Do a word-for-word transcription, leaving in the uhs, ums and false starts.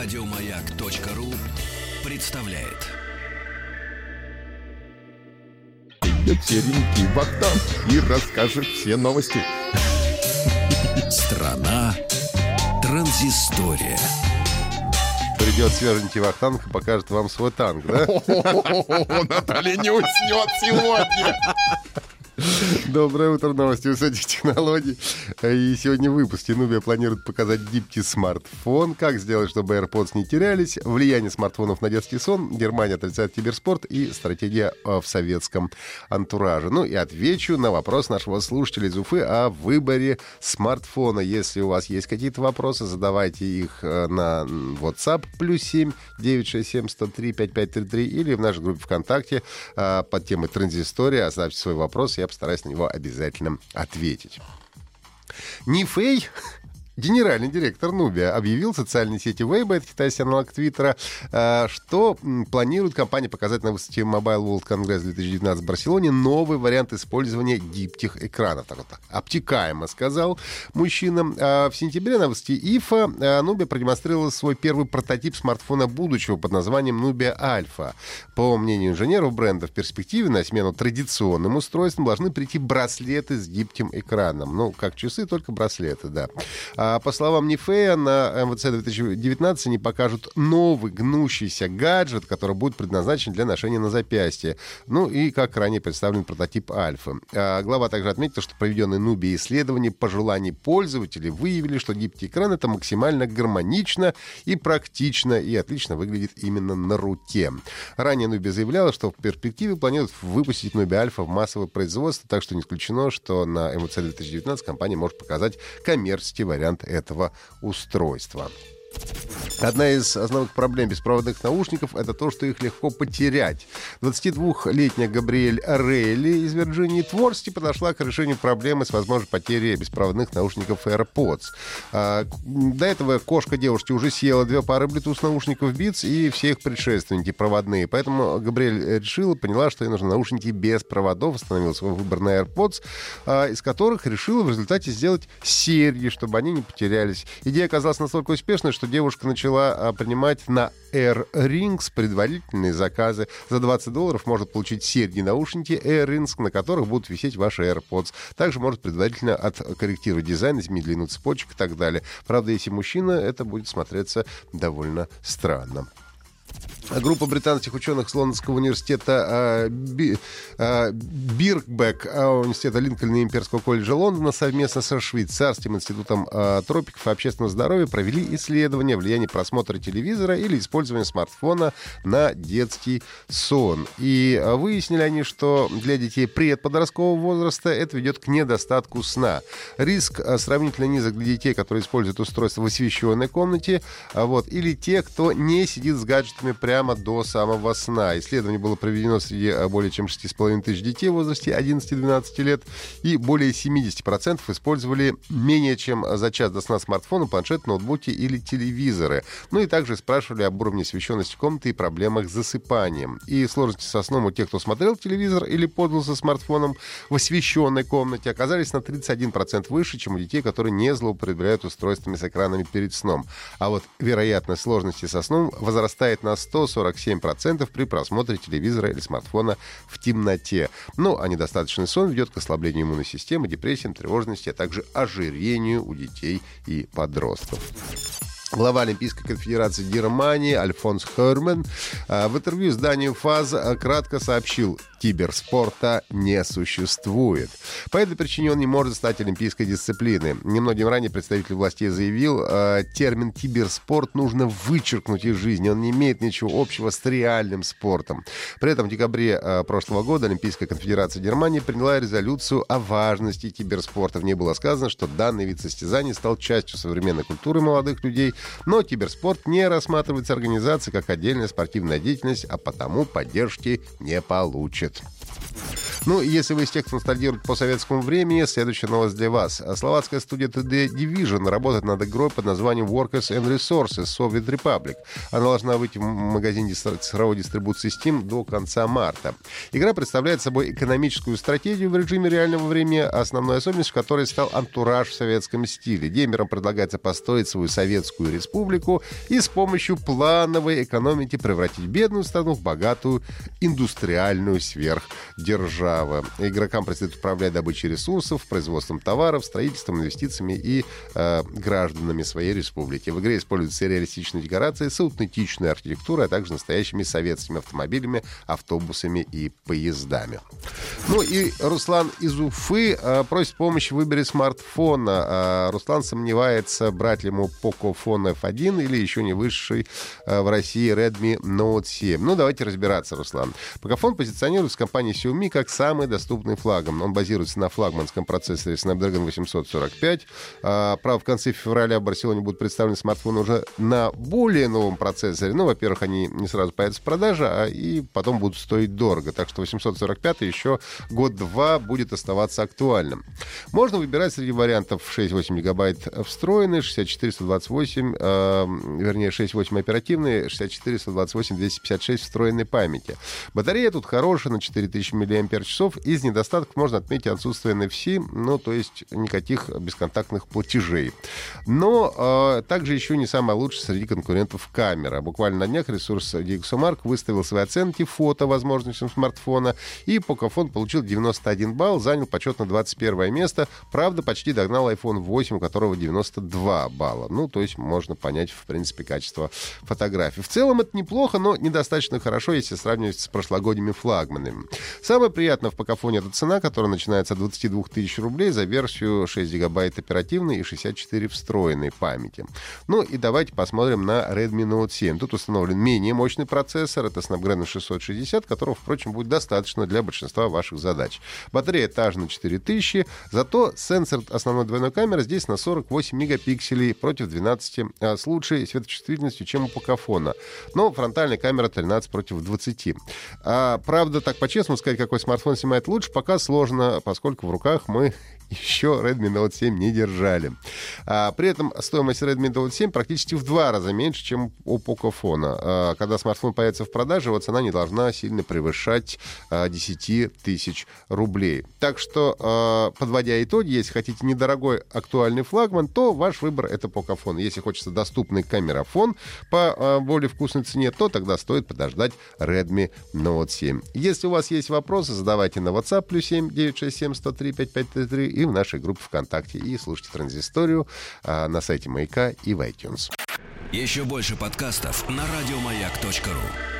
Радиомаяк.ру представляет. Вечеринки Вахтанг и расскажет все новости. Страна транзистория. Придет свеженький Вахтанг и покажет вам свой танк, да? Наталья не уснет сегодня. Доброе утро, новости высоких технологий. И сегодня в выпуске Nubia планирует показать гибкий смартфон, как сделать, чтобы AirPods не терялись, влияние смартфонов на детский сон, Германия отрицает киберспорт и стратегия в советском антураже. Ну и отвечу на вопрос нашего слушателя из Уфы о выборе смартфона. Если у вас есть какие-то вопросы, задавайте их на WhatsApp плюс семь девятьсот шестьдесят семь сто три пятьдесят пять тридцать три или в нашей группе ВКонтакте под темой «Транзистория». Оставьте свой вопрос, я постараюсь на него обязательно ответить. Нифей, генеральный директор Nubia, объявил в социальной сети Weibo, это китайский аналог Твиттера, что планирует компания показать на выставке Mobile World Congress две тысячи девятнадцать в Барселоне новый вариант использования гибких экранов. Так вот, обтекаемо, сказал мужчина. В сентябре на выставке ай эф а Nubia продемонстрировала свой первый прототип смартфона будущего под названием Nubia Alpha. По мнению инженеров бренда, в перспективе на смену традиционным устройствам должны прийти браслеты с гибким экраном. Ну, как часы, только браслеты, да. По словам Нифея, на эм вэ цэ две тысячи девятнадцать они покажут новый гнущийся гаджет, который будет предназначен для ношения на запястье. Ну и, как ранее представлен, прототип Альфы. А глава также отметила, что проведенные Nubia исследования по желанию пользователей выявили, что гибкий экран — это максимально гармонично и практично, и отлично выглядит именно на руке. Ранее Nubia заявляла, что в перспективе планируют выпустить Nubia Alpha в массовое производство, так что не исключено, что на эм вэ цэ две тысячи девятнадцать компания может показать коммерческий вариант этого устройства. Одна из основных проблем беспроводных наушников — это то, что их легко потерять. двадцатидвухлетняя Габриэль Рейли из Вирджинии Творсти подошла к решению проблемы с возможной потерей беспроводных наушников AirPods. А, до этого кошка девушки уже съела две пары Bluetooth наушников Beats и все их предшественники проводные. Поэтому Габриэль решила, поняла, что ей нужны наушники без проводов, остановила свой выбор на AirPods, а, из которых решила в результате сделать серьги, чтобы они не потерялись. Идея оказалась настолько успешной, что девушка начала принимать на Air Rings предварительные заказы. За двадцать долларов может получить серьги-наушники Air Rings, на которых будут висеть ваши AirPods. Также может предварительно откорректировать дизайн, изменить длину цепочек и так далее. Правда, если мужчина, это будет смотреться довольно странно. Группа британских ученых с Лондонского университета э, би, э, Биркбек, университета Линкольна и имперского колледжа Лондона совместно со Швейцарским институтом э, тропиков и общественного здоровья провели исследование влияния просмотра телевизора или использования смартфона на детский сон. И выяснили они, что для детей предподросткового возраста это ведет к недостатку сна. Риск сравнительно низок для детей, которые используют устройство в освещенной комнате, вот, или те, кто не сидит с гаджетами прямо до самого сна. Исследование было проведено среди более чем шесть с половиной тысяч детей в возрасте одиннадцати-двенадцати лет, и более семьдесят процентов использовали менее чем за час до сна смартфоны, планшеты, ноутбуки или телевизоры. Ну и также спрашивали об уровне освещенности комнаты и проблемах с засыпанием. И сложности со сном у тех, кто смотрел телевизор или пользовался смартфоном в освещенной комнате, оказались на тридцать один процент выше, чем у детей, которые не злоупотребляют устройствами с экранами перед сном. А вот вероятность сложности со сном возрастает на сто сорок семь процентов при просмотре телевизора или смартфона в темноте. Ну, а недостаточный сон ведет к ослаблению иммунной системы, депрессиям, тревожности, а также ожирению у детей и подростков. Глава Олимпийской конфедерации Германии Альфонс Хёрман в интервью изданию ФАЗ кратко сообщил: киберспорта не существует. По этой причине он не может стать олимпийской дисциплиной. Немногим ранее представитель властей заявил, термин «киберспорт» нужно вычеркнуть из жизни. Он не имеет ничего общего с реальным спортом. При этом в декабре прошлого года Олимпийская конфедерация Германии приняла резолюцию о важности киберспорта. В ней было сказано, что данный вид состязаний стал частью современной культуры молодых людей, но киберспорт не рассматривается организацией как отдельная спортивная деятельность, а потому поддержки не получит. Ну, если вы из тех, кто ностальгирует по советскому времени, следующая новость для вас. Словацкая студия ти ди Division работает над игрой под названием Workers and Resources Soviet Republic. Она должна выйти в магазине цифровой дистрибуции Steam до конца марта. Игра представляет собой экономическую стратегию в режиме реального времени, основной особенностью которой стал антураж в советском стиле. Геймерам предлагается построить свою советскую республику и с помощью плановой экономики превратить бедную страну в богатую индустриальную сверхдержаву. Игрокам предстоит управлять добычей ресурсов, производством товаров, строительством, инвестициями и э, гражданами своей республики. В игре используются реалистичные декорации с аутентичной архитектурой, а также настоящими советскими автомобилями, автобусами и поездами. Ну и Руслан из Уфы э, просит помощи в выборе смартфона. Э, Руслан сомневается, брать ли ему Pocophone эф один или еще не вышедший э, в России Redmi Note семь. Ну, давайте разбираться, Руслан. Pocophone позиционируется компанией Xiaomi как самый доступный флагман. Он базируется на флагманском процессоре Snapdragon восемьсот сорок пять. А, правда, в конце февраля в Барселоне будут представлены смартфоны уже на более новом процессоре. Ну, во-первых, они не сразу появятся в продаже, а и потом будут стоить дорого. Так что восемьсот сорок пять еще год-два будет оставаться актуальным. Можно выбирать среди вариантов шесть-восемь гигабайт встроенный, шестьдесят четыре сто двадцать восемь, э, вернее, шесть восемь оперативный, шестьдесят четыре сто двадцать восемь двести пятьдесят шесть встроенной памяти. Батарея тут хорошая, на четыре тысячи миллиампер-часов. Из недостатков можно отметить отсутствие эн эф си, ну, то есть никаких бесконтактных платежей. Но э, также еще не самая лучшая среди конкурентов камера. Буквально на днях ресурс DXOMark выставил свои оценки фото возможностям смартфона, и Pocophone получил девяносто один балл, занял почетно двадцать первое место. Правда, почти догнал айфон восемь, у которого девяносто два балла. Ну, то есть можно понять, в принципе, качество фотографий. В целом это неплохо, но недостаточно хорошо, если сравнивать с прошлогодними флагманами. Самое приятное в Pocophone — это цена, которая начинается от двадцати двух тысяч рублей за версию шесть гигабайт оперативной и шестьдесят четыре встроенной памяти. Ну и давайте посмотрим на Redmi Note семь. Тут установлен менее мощный процессор, это Snapdragon шестьсот шестьдесят, которого, впрочем, будет достаточно для большинства ваших задач. Батарея та же на четыре тысячи, зато сенсор основной двойной камеры здесь на сорок восемь мегапикселей против двенадцати, а с лучшей светочувствительностью, чем у Pocophone. Но фронтальная камера тринадцать против двадцати. А, правда, так по-честному сказать, какой смартфон снимает лучше, пока сложно, поскольку в руках мы еще Redmi Note семь не держали. А, при этом стоимость Redmi Note семь практически в два раза меньше, чем у Pocophone. А, когда смартфон появится в продаже, его цена не должна сильно превышать а, десять тысяч рублей. Так что, а, подводя итоги, если хотите недорогой актуальный флагман, то ваш выбор — это Pocophone. Если хочется доступный камерафон по а, более вкусной цене, то тогда стоит подождать Redmi Note семь. Если у вас есть вопросы, задавайте на WhatsApp плюс семь девятьсот шестьдесят семь сто три пятьдесят пять тридцать три и в нашей группе ВКонтакте. И слушайте «Транзисторию» а, на сайте «Маяка» и в iTunes. Еще больше подкастов на радиомаяк точка ру.